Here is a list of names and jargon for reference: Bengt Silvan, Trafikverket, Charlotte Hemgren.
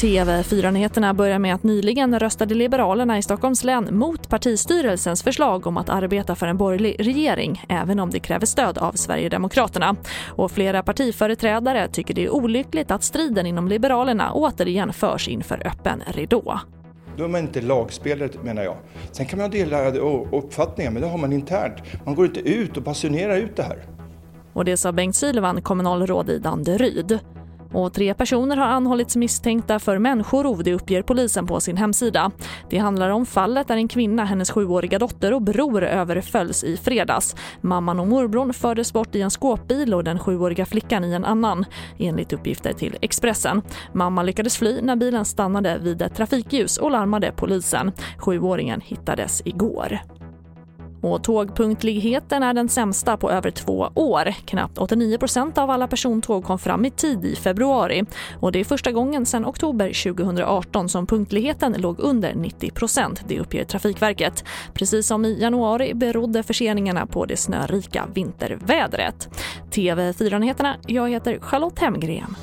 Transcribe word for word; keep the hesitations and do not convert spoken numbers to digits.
T V fyra-nyheterna börjar med att nyligen röstade Liberalerna i Stockholms län mot partistyrelsens förslag om att arbeta för en borgerlig regering, även om det kräver stöd av Sverigedemokraterna. Och flera partiföreträdare tycker det är olyckligt att striden inom Liberalerna återigen förs inför öppen ridå. Då är man inte lagspelare, menar jag. Sen kan man dela uppfattningar, men det har man internt. Man går inte ut och passionerar ut det här. Och det sa Bengt Silvan, kommunalråd i Danderyd. Och tre personer har anhållits misstänkta för människorov, det uppger polisen på sin hemsida. Det handlar om fallet där en kvinna, hennes sjuåriga dotter och bror överfölls i fredags. Mamman och morbrorn fördes bort i en skåpbil och den sjuåriga flickan i en annan, enligt uppgifter till Expressen. Mamman lyckades fly när bilen stannade vid ett trafikljus och larmade polisen. Sjuåringen hittades igår. Och tågpunktligheten är den sämsta på över två år. Knappt åttionio procent av alla persontåg kom fram i tid i februari. Och det är första gången sedan oktober tjugo arton som punktligheten låg under nittio procent, det uppger Trafikverket. Precis som i januari berodde förseningarna på det snörika vintervädret. T V fyra-nyheterna, jag heter Charlotte Hemgren.